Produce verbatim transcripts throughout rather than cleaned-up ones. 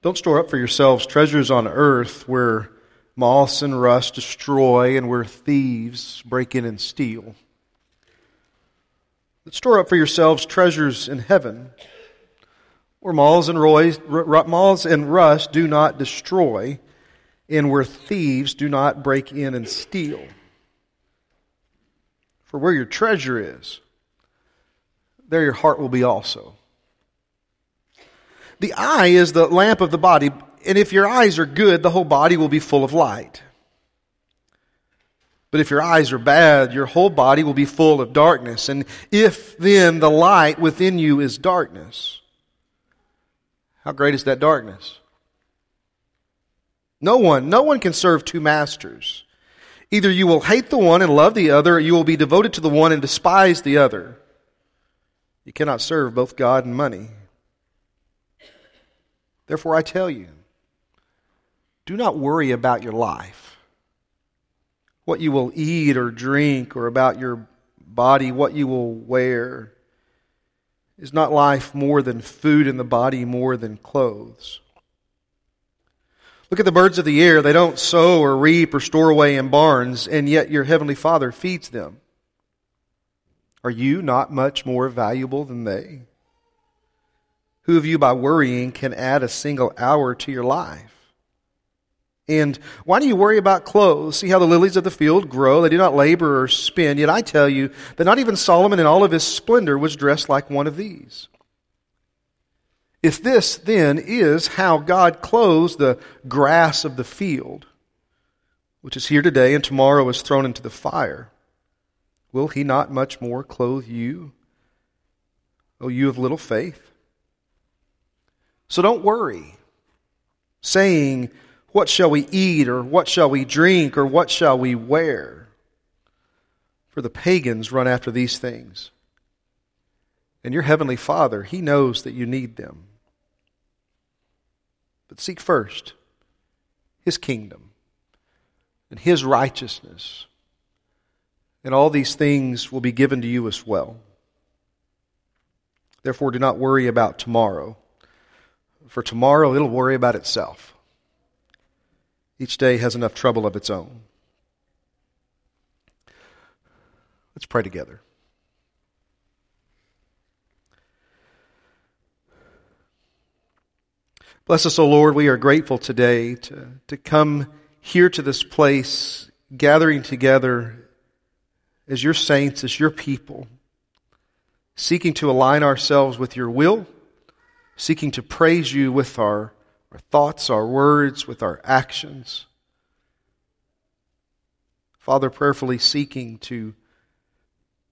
Don't store up for yourselves treasures on earth where moths and rust destroy and where thieves break in and steal. But store up for yourselves treasures in heaven where moths and, roys, r- moths and rust do not destroy and where thieves do not break in and steal. For where your treasure is, there your heart will be also. The eye is the lamp of the body, and if your eyes are good, the whole body will be full of light. But if your eyes are bad, your whole body will be full of darkness. And if then the light within you is darkness, how great is that darkness? No one, no one can serve two masters. Either you will hate the one and love the other, or you will be devoted to the one and despise the other. You cannot serve both God and money. Therefore, I tell you, do not worry about your life, what you will eat or drink, or about your body, what you will wear. Is not life more than food and the body more than clothes? Look at the birds of the air. They don't sow or reap or store away in barns, and yet your heavenly Father feeds them. Are you not much more valuable than they? Who of you by worrying can add a single hour to your life? And why do you worry about clothes? See how the lilies of the field grow. They do not labor or spin. Yet I tell you that not even Solomon in all of his splendor was dressed like one of these. If this then is how God clothes the grass of the field, which is here today and tomorrow is thrown into the fire, will he not much more clothe you, O you of little faith? So don't worry, saying, what shall we eat, or what shall we drink, or what shall we wear? For the pagans run after these things. And your heavenly Father, he knows that you need them. But seek first his kingdom and his righteousness, and all these things will be given to you as well. Therefore, do not worry about tomorrow. For tomorrow, it'll worry about itself. Each day has enough trouble of its own. Let's pray together. Bless us, O Lord. We are grateful today to, to come here to this place, gathering together as your saints, as your people, seeking to align ourselves with your will, seeking to praise you with our, our thoughts, our words, with our actions. Father, prayerfully seeking to,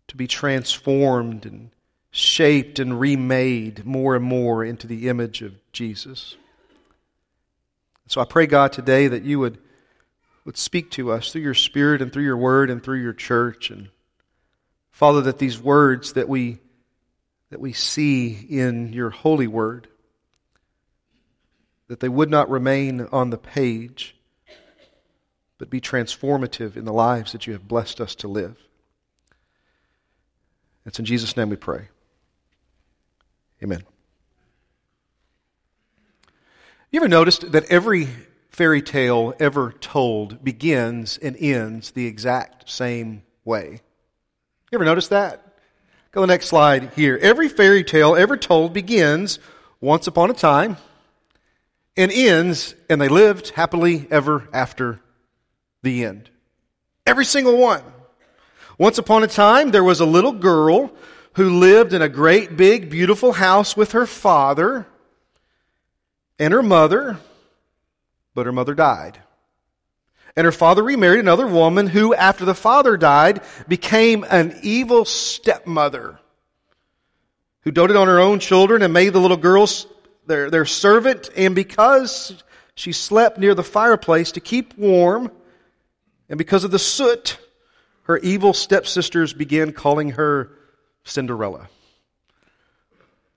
to be transformed and shaped and remade more and more into the image of Jesus. So I pray, God, today that you would, would speak to us through your Spirit and through your Word and through your church. And Father, that these words that we that we see in your holy word, that they would not remain on the page, but be transformative in the lives that you have blessed us to live. It's in Jesus' name we pray. Amen. You ever noticed that every fairy tale ever told begins and ends the exact same way? You ever noticed that? Go to the next slide here. Every fairy tale ever told begins once upon a time and ends, and they lived happily ever after the end. Every single one. Once upon a time, there was a little girl who lived in a great, big, beautiful house with her father and her mother, but her mother died. And her father remarried another woman who, after the father died, became an evil stepmother who doted on her own children and made the little girl their, their servant. And because she slept near the fireplace to keep warm, and because of the soot, her evil stepsisters began calling her Cinderella.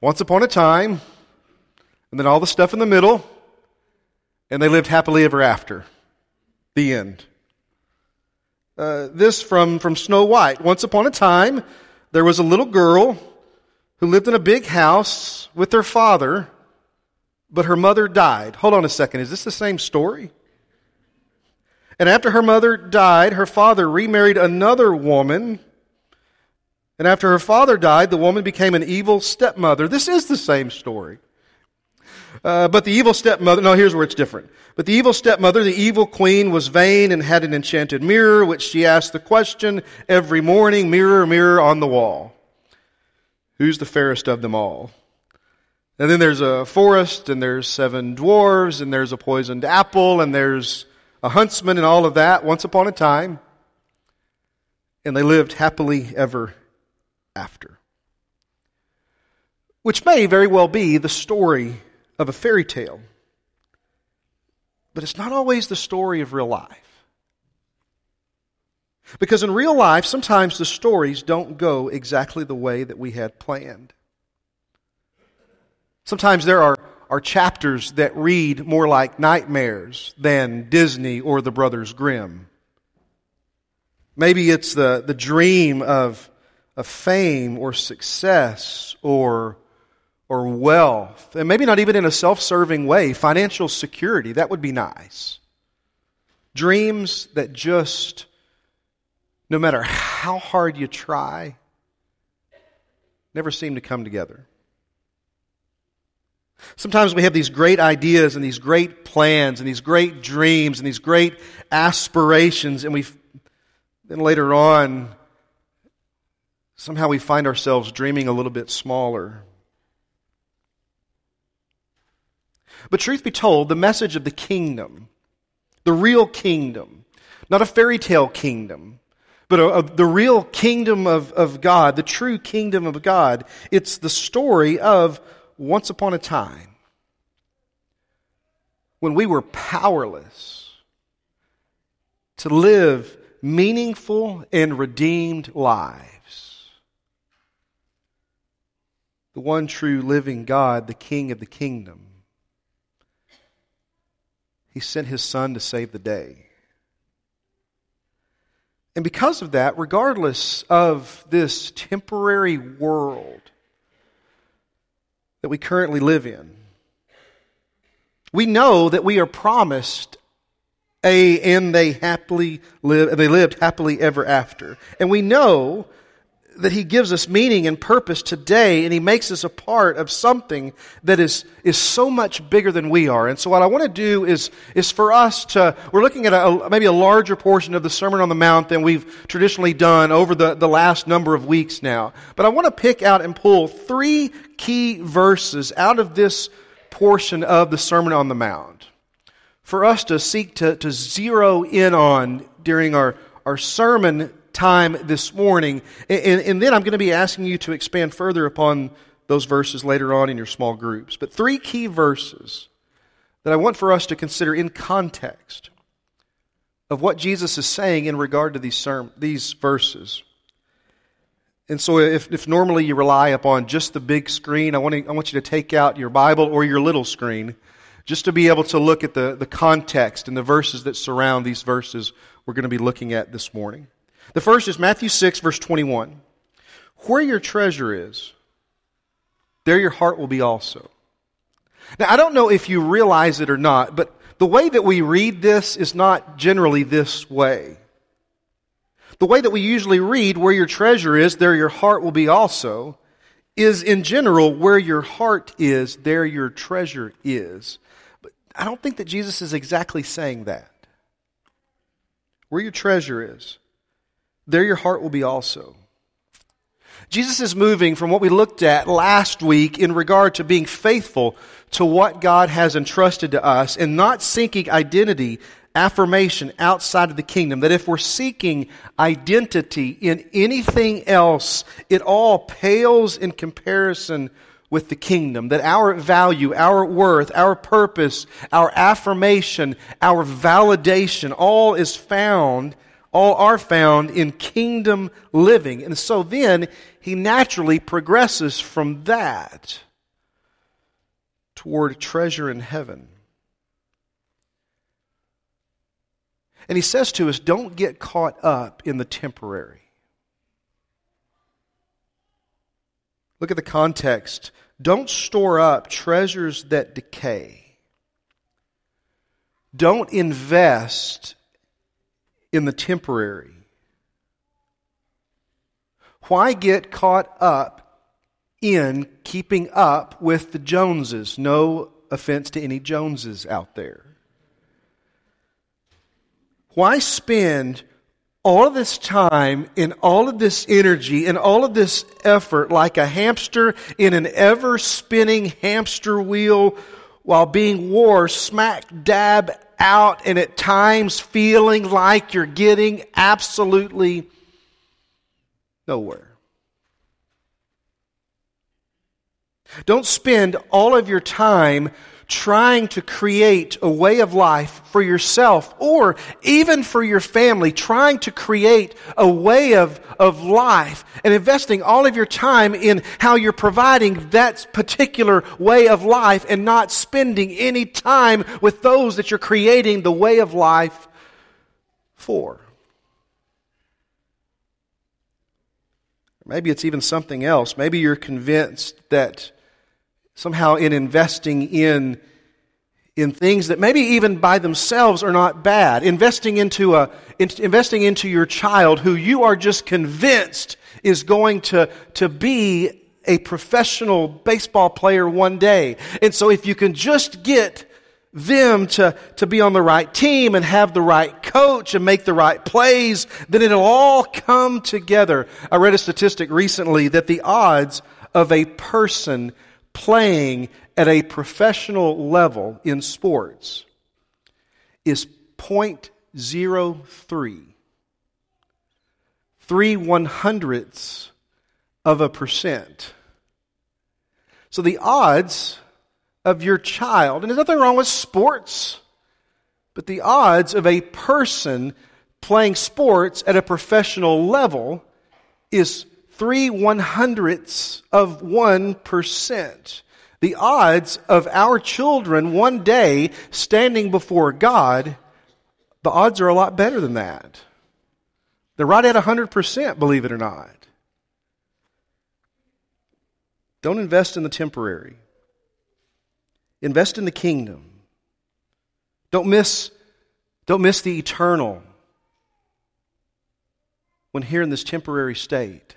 Once upon a time, and then all the stuff in the middle, and they lived happily ever after. The end. Uh, this from, from Snow White. Once upon a time, there was a little girl who lived in a big house with her father, but her mother died. Hold on a second. Is this the same story? And after her mother died, her father remarried another woman. And after her father died, the woman became an evil stepmother. This is the same story. Uh, but the evil stepmother, no, here's where it's different. But the evil stepmother, the evil queen, was vain and had an enchanted mirror, which she asked the question every morning, mirror, mirror on the wall, who's the fairest of them all? And then there's a forest, and there's seven dwarves, and there's a poisoned apple, and there's a huntsman, and all of that, once upon a time. And they lived happily ever after. Which may very well be the story of a fairy tale. But it's not always the story of real life. Because in real life, sometimes the stories don't go exactly the way that we had planned. Sometimes there are, are chapters that read more like nightmares than Disney or the Brothers Grimm. Maybe it's the, the dream of, of fame or success or, or wealth. And maybe not even in a self-serving way. Financial security, that would be nice. Dreams that just, no matter how hard you try, never seem to come together. Sometimes we have these great ideas and these great plans and these great dreams and these great aspirations, and we then later on somehow we find ourselves dreaming a little bit smaller. But truth be told, the message of the kingdom, the real kingdom, not a fairy tale kingdom, but a, a, the real kingdom of, of God, the true kingdom of God, it's the story of once upon a time when we were powerless to live meaningful and redeemed lives. The one true living God, the King of the kingdom, He sent His Son to save the day. And because of that, regardless of this temporary world that we currently live in, we know that we are promised a and they happily live they lived happily ever after. And we know that He gives us meaning and purpose today, and He makes us a part of something that is, is so much bigger than we are. And so what I want to do is, is for us to, we're looking at a, maybe a larger portion of the Sermon on the Mount than we've traditionally done over the, the last number of weeks now. But I want to pick out and pull three key verses out of this portion of the Sermon on the Mount for us to seek to, to zero in on during our, our sermon time this morning, and, and then I'm going to be asking you to expand further upon those verses later on in your small groups. But three key verses that I want for us to consider in context of what Jesus is saying in regard to these serm- these verses. And so if, if normally you rely upon just the big screen, I want to, I want you to take out your Bible or your little screen just to be able to look at the, the context and the verses that surround these verses we're going to be looking at this morning. The first is Matthew six, verse twenty-one. Where your treasure is, there your heart will be also. Now, I don't know if you realize it or not, but the way that we read this is not generally this way. The way that we usually read, where your treasure is, there your heart will be also, is in general, where your heart is, there your treasure is. But I don't think that Jesus is exactly saying that. Where your treasure is, there your heart will be also. Jesus is moving from what we looked at last week in regard to being faithful to what God has entrusted to us and not seeking identity, affirmation outside of the kingdom. That if we're seeking identity in anything else, it all pales in comparison with the kingdom. That our value, our worth, our purpose, our affirmation, our validation, all is found All are found in kingdom living. And so then He naturally progresses from that toward treasure in heaven. And He says to us, don't get caught up in the temporary. Look at the context Don't store up treasures that decay. Don't invest in the temporary. Why get caught up in keeping up with the Joneses? No offense to any Joneses out there. Why spend all of this time and all of this energy and all of this effort like a hamster in an ever-spinning hamster wheel while being wore smack dab out and at times feeling like you're getting absolutely nowhere? Don't spend all of your time trying to create a way of life for yourself or even for your family, trying to create a way of, of life and investing all of your time in how you're providing that particular way of life and not spending any time with those that you're creating the way of life for. Maybe it's even something else. Maybe you're convinced that somehow in investing in, in things that maybe even by themselves are not bad. Investing into a in, investing into your child who you are just convinced is going to, to be a professional baseball player one day. And so if you can just get them to, to be on the right team and have the right coach and make the right plays, then it'll all come together. I read a statistic recently that the odds of a person playing at a professional level in sports is zero point zero three, three one hundredths of a percent. So the odds of your child, and there's nothing wrong with sports, but the odds of a person playing sports at a professional level is Three one hundredths of one percent. The odds of our children one day standing before God, the odds are a lot better than that. They're right at one hundred percent, believe it or not. Don't invest in the temporary. Invest in the kingdom. Don't miss, don't miss the eternal when here in this temporary state.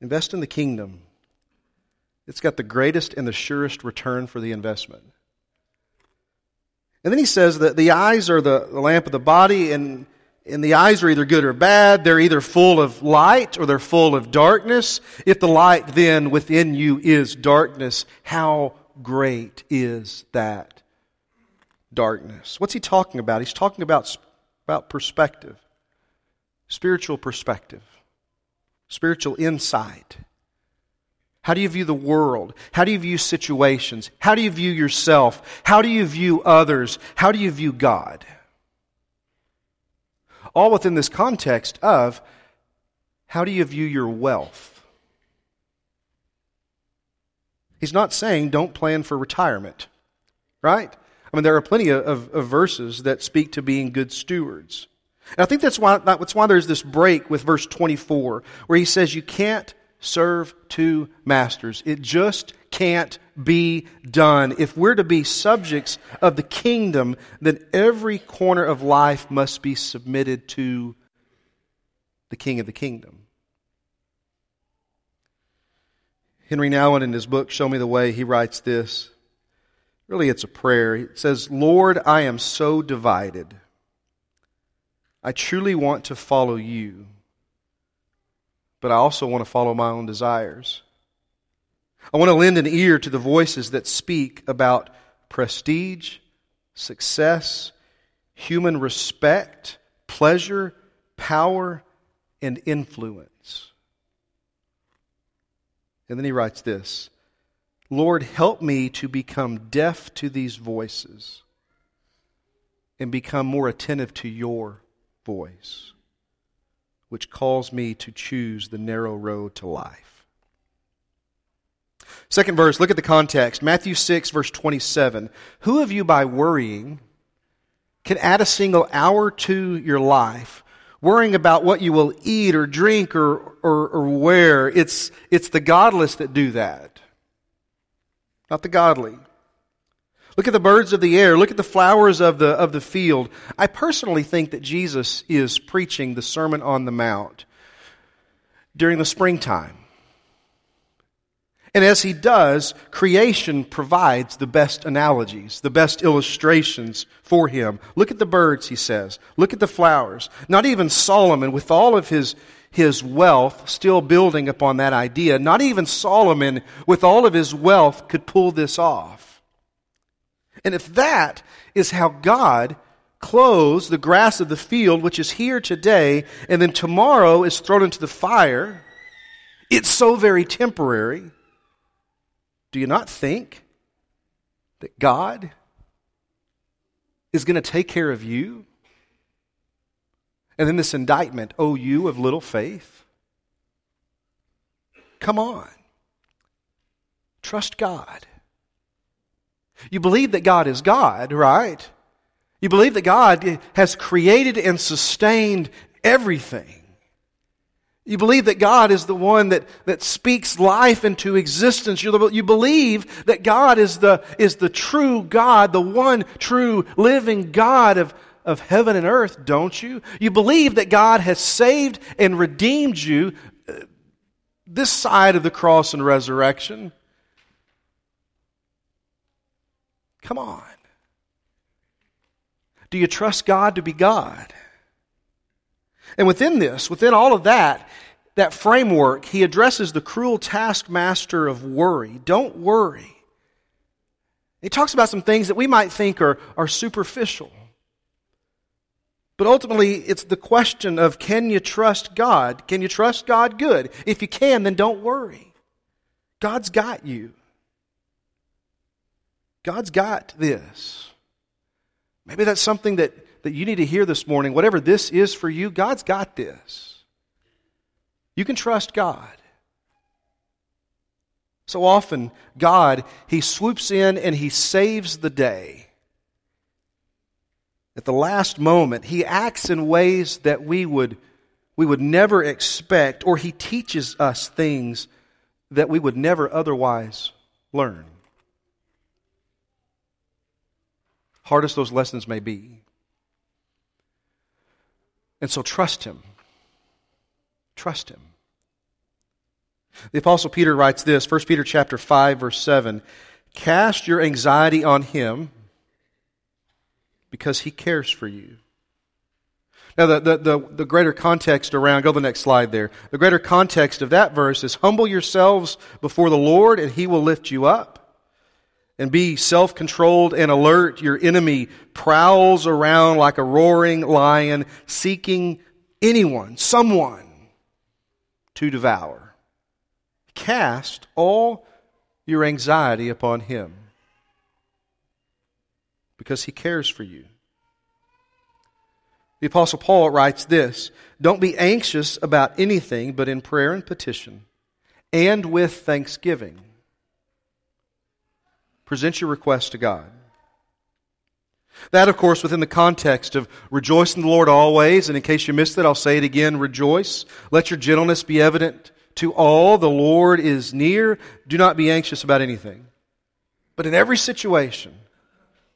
Invest in the kingdom. It's got the greatest and the surest return for the investment. And then he says that the eyes are the, the lamp of the body, and, and the eyes are either good or bad. They're either full of light or they're full of darkness. If the light then within you is darkness, how great is that darkness? What's he talking about? He's talking about, about perspective, spiritual perspective. Spiritual insight. How do you view the world? How do you view situations? How do you view yourself? How do you view others? How do you view God? All within this context of how do you view your wealth? He's not saying don't plan for retirement, right? I mean, there are plenty of, of, of verses that speak to being good stewards. And I think that's why, that's why there's this break with verse twenty-four where he says you can't serve two masters. It just can't be done. If we're to be subjects of the kingdom, then every corner of life must be submitted to the King of the kingdom. Henry Nouwen, in his book, Show Me the Way, he writes this. Really, it's a prayer. It says, Lord, I am so divided. I truly want to follow you, but I also want to follow my own desires. I want to lend an ear to the voices that speak about prestige, success, human respect, pleasure, power, and influence. And then he writes this, Lord, help me to become deaf to these voices and become more attentive to your voice, which calls me to choose the narrow road to life. Second verse, look at the context. Matthew six, verse twenty-seven. Who of you by worrying can add a single hour to your life? worrying about what you will eat or drink or, or, or wear. It's, it's the godless that do that, not the godly. Look at the birds of the air. Look at the flowers of the, of the field. I personally think that Jesus is preaching the Sermon on the Mount during the springtime. And as he does, creation provides the best analogies, the best illustrations for him. Look at the birds, he says. Look at the flowers. Not even Solomon, with all of his, his wealth, still building upon that idea, not even Solomon, with all of his wealth, could pull this off. And if that is how God clothes the grass of the field, which is here today, and then tomorrow is thrown into the fire, it's so very temporary. Do you not think that God is going to take care of you? And then this indictment, oh, you of little faith? Come on. Trust God. You believe that God is God, right? You believe that God has created and sustained everything. You believe that God is the one that, that speaks life into existence. You, you believe that God is the, is the true God, the one true living God of, of heaven and earth, don't you? You believe that God has saved and redeemed you this side of the cross and resurrection. Come on. Do you trust God to be God? And within this, within all of that, that framework, he addresses the cruel taskmaster of worry. Don't worry. He talks about some things that we might think are, are superficial. But ultimately, it's the question of, can you trust God? Can you trust God? Good. If you can, then don't worry. God's got you. God's got this. Maybe that's something that, that you need to hear this morning. Whatever this is for you, God's got this. You can trust God. So often, God, he swoops in and he saves the day. At the last moment, he acts in ways that we would, we would never expect, or he teaches us things that we would never otherwise learn. Hard as those lessons may be. And so trust him. Trust him. The Apostle Peter writes this, First Peter chapter five, verse seven, cast your anxiety on him because he cares for you. Now the, the, the, the greater context around, go to the next slide there. The greater context of that verse is, humble yourselves before the Lord and he will lift you up. And be self-controlled and alert. Your enemy prowls around like a roaring lion, seeking anyone, someone to devour. Cast all your anxiety upon him because he cares for you. The Apostle Paul writes this, don't be anxious about anything, but in prayer and petition and with thanksgiving, present your request to God. That, of course, within the context of rejoice in the Lord always, and in case you missed it, I'll say it again, rejoice. Let your gentleness be evident to all. The Lord is near. Do not be anxious about anything, but in every situation,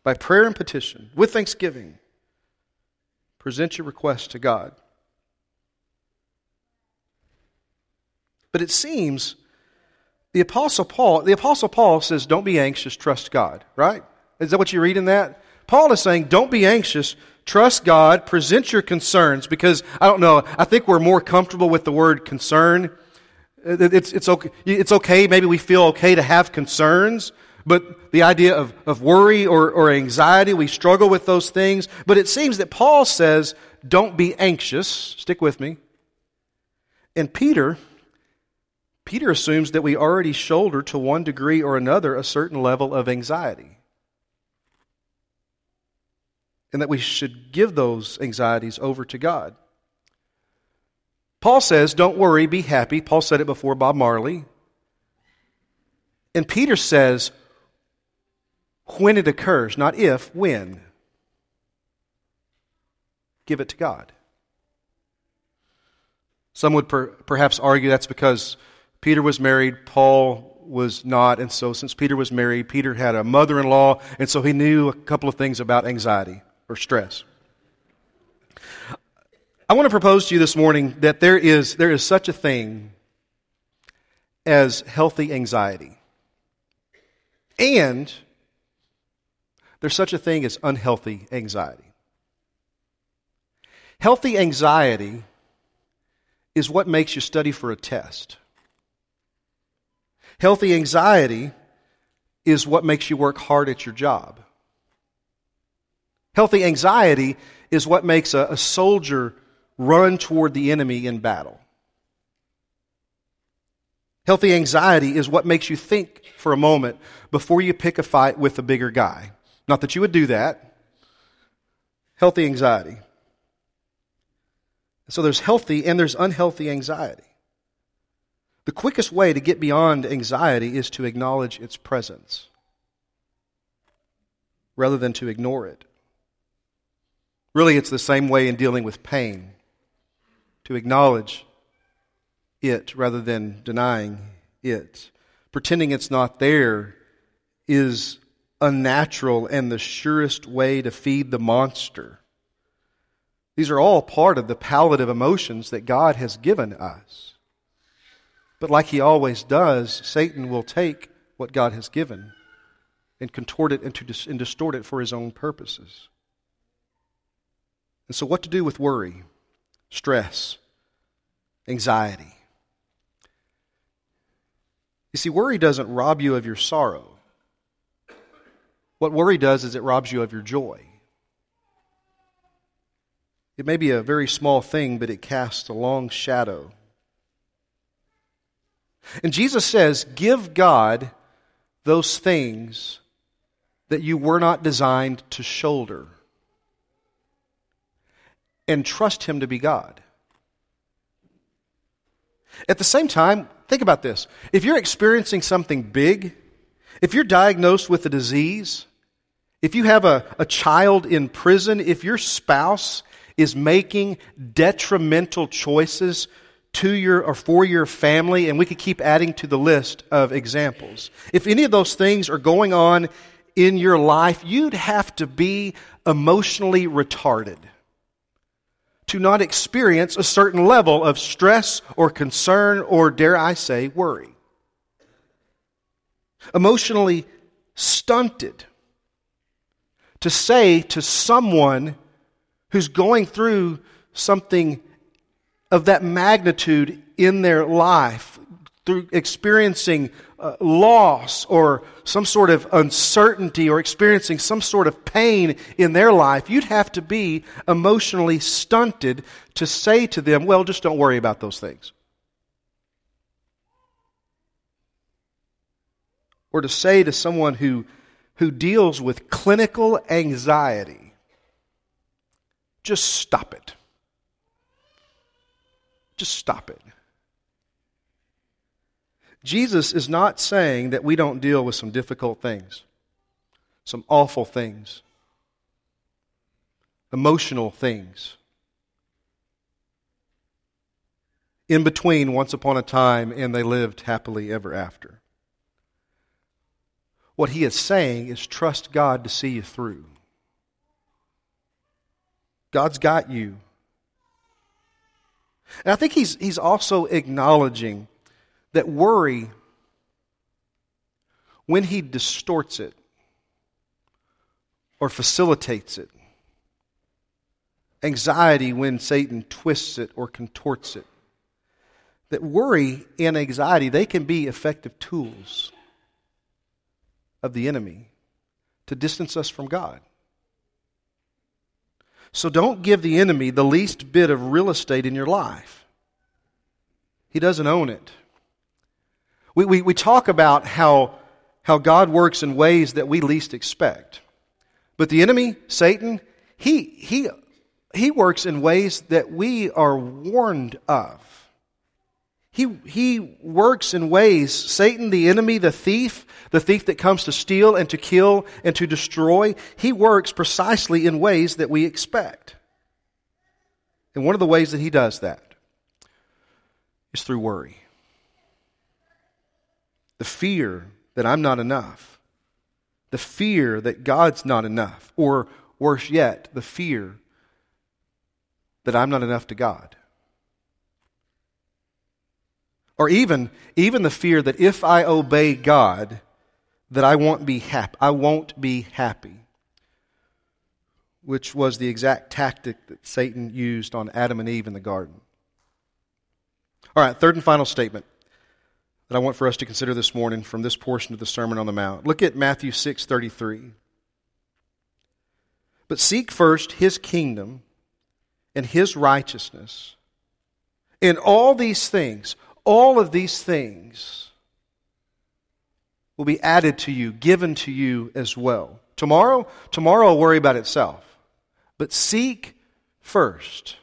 by prayer and petition, with thanksgiving, present your request to God. But it seems The Apostle Paul, the Apostle Paul says, don't be anxious, trust God, right? Is that what you read in that? Paul is saying, don't be anxious, trust God, present your concerns, because, I don't know, I think we're more comfortable with the word concern. It's, it's, okay, it's okay, maybe we feel okay to have concerns, but the idea of, of worry or, or anxiety, we struggle with those things. But it seems that Paul says, don't be anxious, stick with me. And Peter... Peter assumes that we already shoulder to one degree or another a certain level of anxiety. And that we should give those anxieties over to God. Paul says, don't worry, be happy. Paul said it before Bob Marley. And Peter says, when it occurs, not if, when. Give it to God. Some would per, perhaps argue that's because Peter was married, Paul was not, and so since Peter was married, Peter had a mother-in-law, and so he knew a couple of things about anxiety or stress. I want to propose to you this morning that there is there is such a thing as healthy anxiety, and there's such a thing as unhealthy anxiety. Healthy anxiety is what makes you study for a test. Healthy anxiety is what makes you work hard at your job. Healthy anxiety is what makes a, a soldier run toward the enemy in battle. Healthy anxiety is what makes you think for a moment before you pick a fight with a bigger guy. Not that you would do that. Healthy anxiety. So there's healthy and there's unhealthy anxiety. The quickest way to get beyond anxiety is to acknowledge its presence rather than to ignore it. Really, it's the same way in dealing with pain, to acknowledge it rather than denying it. Pretending it's not there is unnatural and the surest way to feed the monster. These are all part of the palette of emotions that God has given us. But like he always does, Satan will take what God has given and contort it and, to dis- and distort it for his own purposes. And so what to do with worry, stress, anxiety? You see, worry doesn't rob you of your sorrow. What worry does is it robs you of your joy. It may be a very small thing, but it casts a long shadow. And Jesus says, give God those things that you were not designed to shoulder. And trust him to be God. At the same time, think about this. If you're experiencing something big, if you're diagnosed with a disease, if you have a, a child in prison, if your spouse is making detrimental choices to your or for your family, and we could keep adding to the list of examples. If any of those things are going on in your life, you'd have to be emotionally retarded to not experience a certain level of stress or concern or, dare I say, worry. Emotionally stunted to say to someone who's going through something of that magnitude in their life, through experiencing uh, loss or some sort of uncertainty or experiencing some sort of pain in their life, you'd have to be emotionally stunted to say to them, well, just don't worry about those things. Or to say to someone who, who deals with clinical anxiety, just stop it. Just stop it. Jesus is not saying that we don't deal with some difficult things, some awful things, emotional things. In between, once upon a time, and they lived happily ever after. What he is saying is trust God to see you through. God's got you. And I think he's, he's also acknowledging that worry, when he distorts it or facilitates it, anxiety when Satan twists it or contorts it, that worry and anxiety, they can be effective tools of the enemy to distance us from God. So don't give the enemy the least bit of real estate in your life. He doesn't own it. We, we we talk about how, how God works in ways that we least expect. But the enemy, Satan, he he he works in ways that we are warned of. He he works in ways, Satan, the enemy, the thief, the thief that comes to steal and to kill and to destroy, he works precisely in ways that we expect. And one of the ways that he does that is through worry. The fear that I'm not enough. The fear that God's not enough. Or worse yet, the fear that I'm not enough to God. Or even, even the fear that if I obey God, that I won't be happy. I won't be happy. Which was the exact tactic that Satan used on Adam and Eve in the garden. All right, third and final statement that I want for us to consider this morning from this portion of the Sermon on the Mount. Look at Matthew six thirty-three. But seek first his kingdom and his righteousness. And all these things, all of these things will be added to you, given to you as well. Tomorrow, tomorrow will worry about itself. But seek first.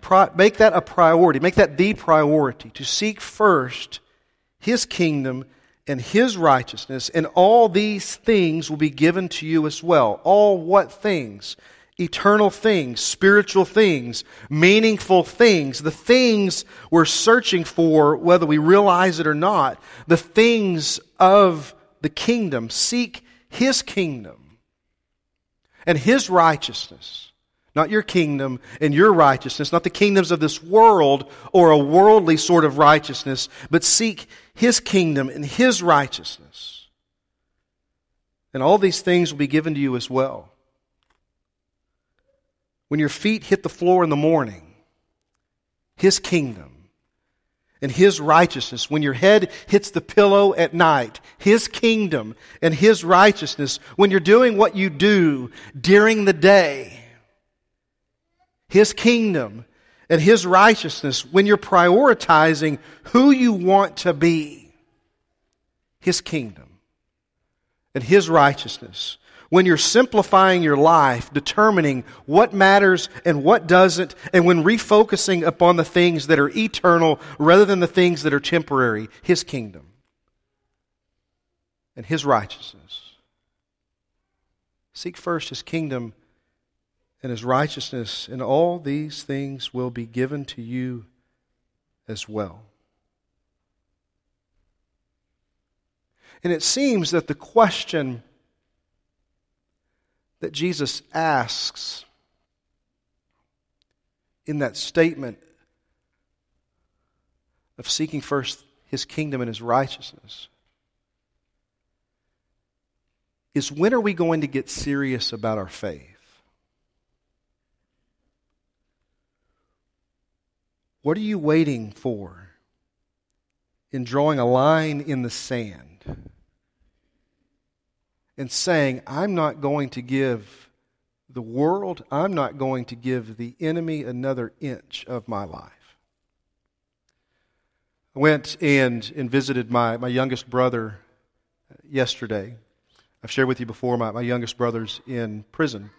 Pri- make that a priority. Make that the priority. To seek first his kingdom and his righteousness, and all these things will be given to you as well. All what things? Eternal things, spiritual things, meaningful things, the things we're searching for, whether we realize it or not, the things of the kingdom. Seek his kingdom and his righteousness, not your kingdom and your righteousness, not the kingdoms of this world or a worldly sort of righteousness, but seek his kingdom and his righteousness. And all these things will be given to you as well. When your feet hit the floor in the morning, his kingdom and his righteousness. When your head hits the pillow at night, his kingdom and his righteousness. When you're doing what you do during the day, his kingdom and his righteousness. When you're prioritizing who you want to be, his kingdom and his righteousness. When you're simplifying your life, determining what matters and what doesn't, and when refocusing upon the things that are eternal rather than the things that are temporary, his kingdom and his righteousness. Seek first his kingdom and his righteousness, and all these things will be given to you as well. And it seems that the question that Jesus asks in that statement of seeking first his kingdom and his righteousness is, when are we going to get serious about our faith? What are you waiting for in drawing a line in the sand and saying, I'm not going to give the world, I'm not going to give the enemy another inch of my life? I went and, and visited my, my youngest brother yesterday. I've shared with you before, my, my youngest brother's in prison.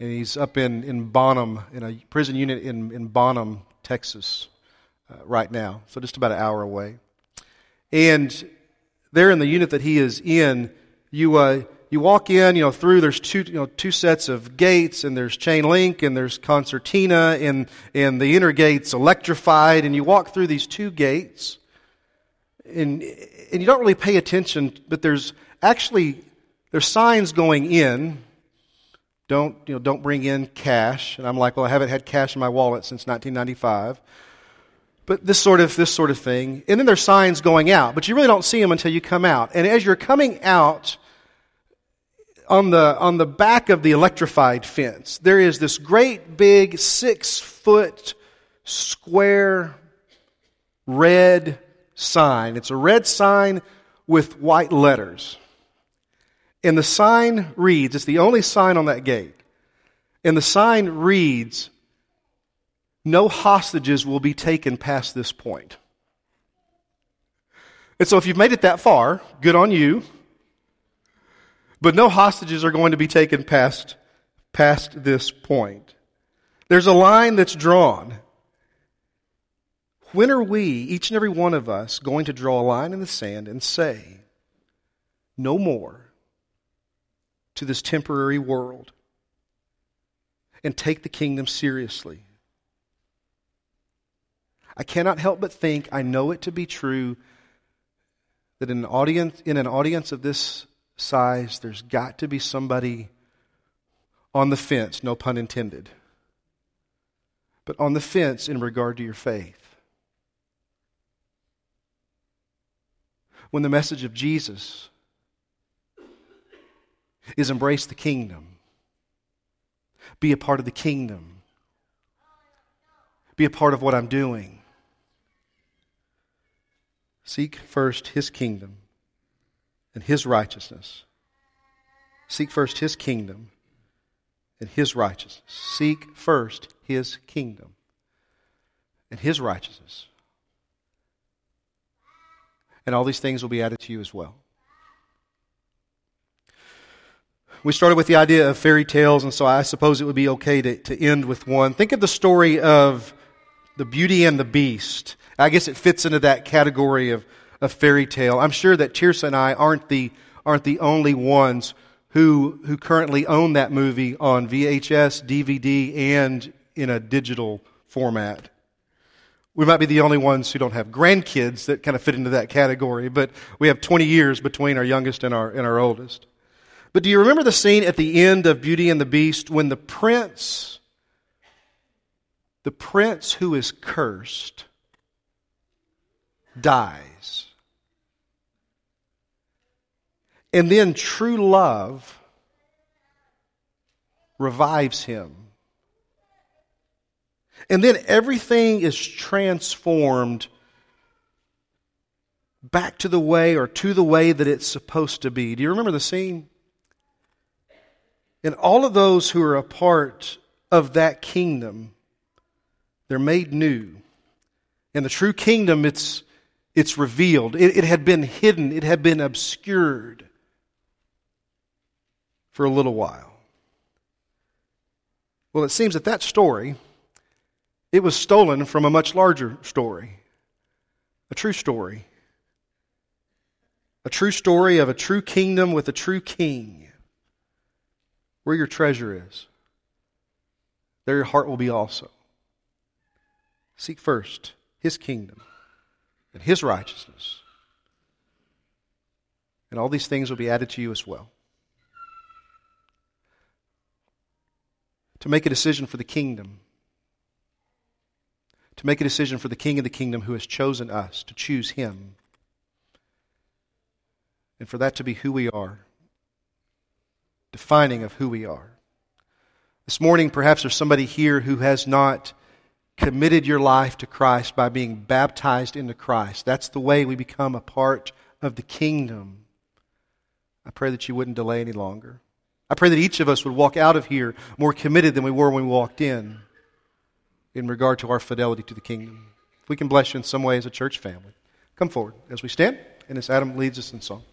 And he's up in, in Bonham, in a prison unit in, in Bonham, Texas, uh, right now, so just about an hour away. And there in the unit that he is in, you uh, you walk in, you know, through, there's two, you know, two sets of gates, and there's chain link, and there's concertina, and and the inner gate's electrified, and you walk through these two gates, and and you don't really pay attention, but there's actually there's signs going in. Don't, you know, don't bring in cash. And I'm like, well, I haven't had cash in my wallet since nineteen ninety-five. But this sort of this sort of thing. And then there's signs going out, but you really don't see them until you come out. And as you're coming out, on the on the back of the electrified fence, there is this great big six foot square red sign. It's a red sign with white letters. And the sign reads, it's the only sign on that gate, and the sign reads, no hostages will be taken past this point. And so if you've made it that far, good on you, but no hostages are going to be taken past, past this point. There's a line that's drawn. When are we, each and every one of us, going to draw a line in the sand and say, no more to this temporary world, and take the kingdom seriously? I cannot help but think, I know it to be true, that in an audience, in an audience of this size, there's got to be somebody on the fence, no pun intended, but on the fence in regard to your faith. When the message of Jesus is embrace the kingdom, be a part of the kingdom, be a part of what I'm doing. Seek first His kingdom and His righteousness. Seek first His kingdom and His righteousness. Seek first His kingdom and His righteousness. And all these things will be added to you as well. We started with the idea of fairy tales, and so I suppose it would be okay to, to end with one. Think of the story of the Beauty and the Beast. I guess it fits into that category of a fairy tale. I'm sure that Tirsa and I aren't the aren't the only ones who who currently own that movie on V H S, D V D, and in a digital format. We might be the only ones who don't have grandkids that kind of fit into that category, but we have twenty years between our youngest and our and our oldest. But do you remember the scene at the end of Beauty and the Beast when the prince, the prince who is cursed, dies? And then true love revives him. And then everything is transformed back to the way or to the way that it's supposed to be. Do you remember the scene? And all of those who are a part of that kingdom, they're made new. And the true kingdom, it's it's revealed. It, it had been hidden. It had been obscured for a little while. Well, it seems that that story, it was stolen from a much larger story, a true story, a true story of a true kingdom with a true king. Where your treasure is, there your heart will be also. Seek first His kingdom and His righteousness, and all these things will be added to you as well. To make a decision for the kingdom, to make a decision for the King of the kingdom who has chosen us, to choose Him, and for that to be who we are, defining of who we are. This morning, perhaps there's somebody here who has not committed your life to Christ by being baptized into Christ. That's the way we become a part of the kingdom. I pray that you wouldn't delay any longer. I pray that each of us would walk out of here more committed than we were when we walked in, in regard to our fidelity to the kingdom. If we can bless you in some way as a church family, come forward as we stand and as Adam leads us in song.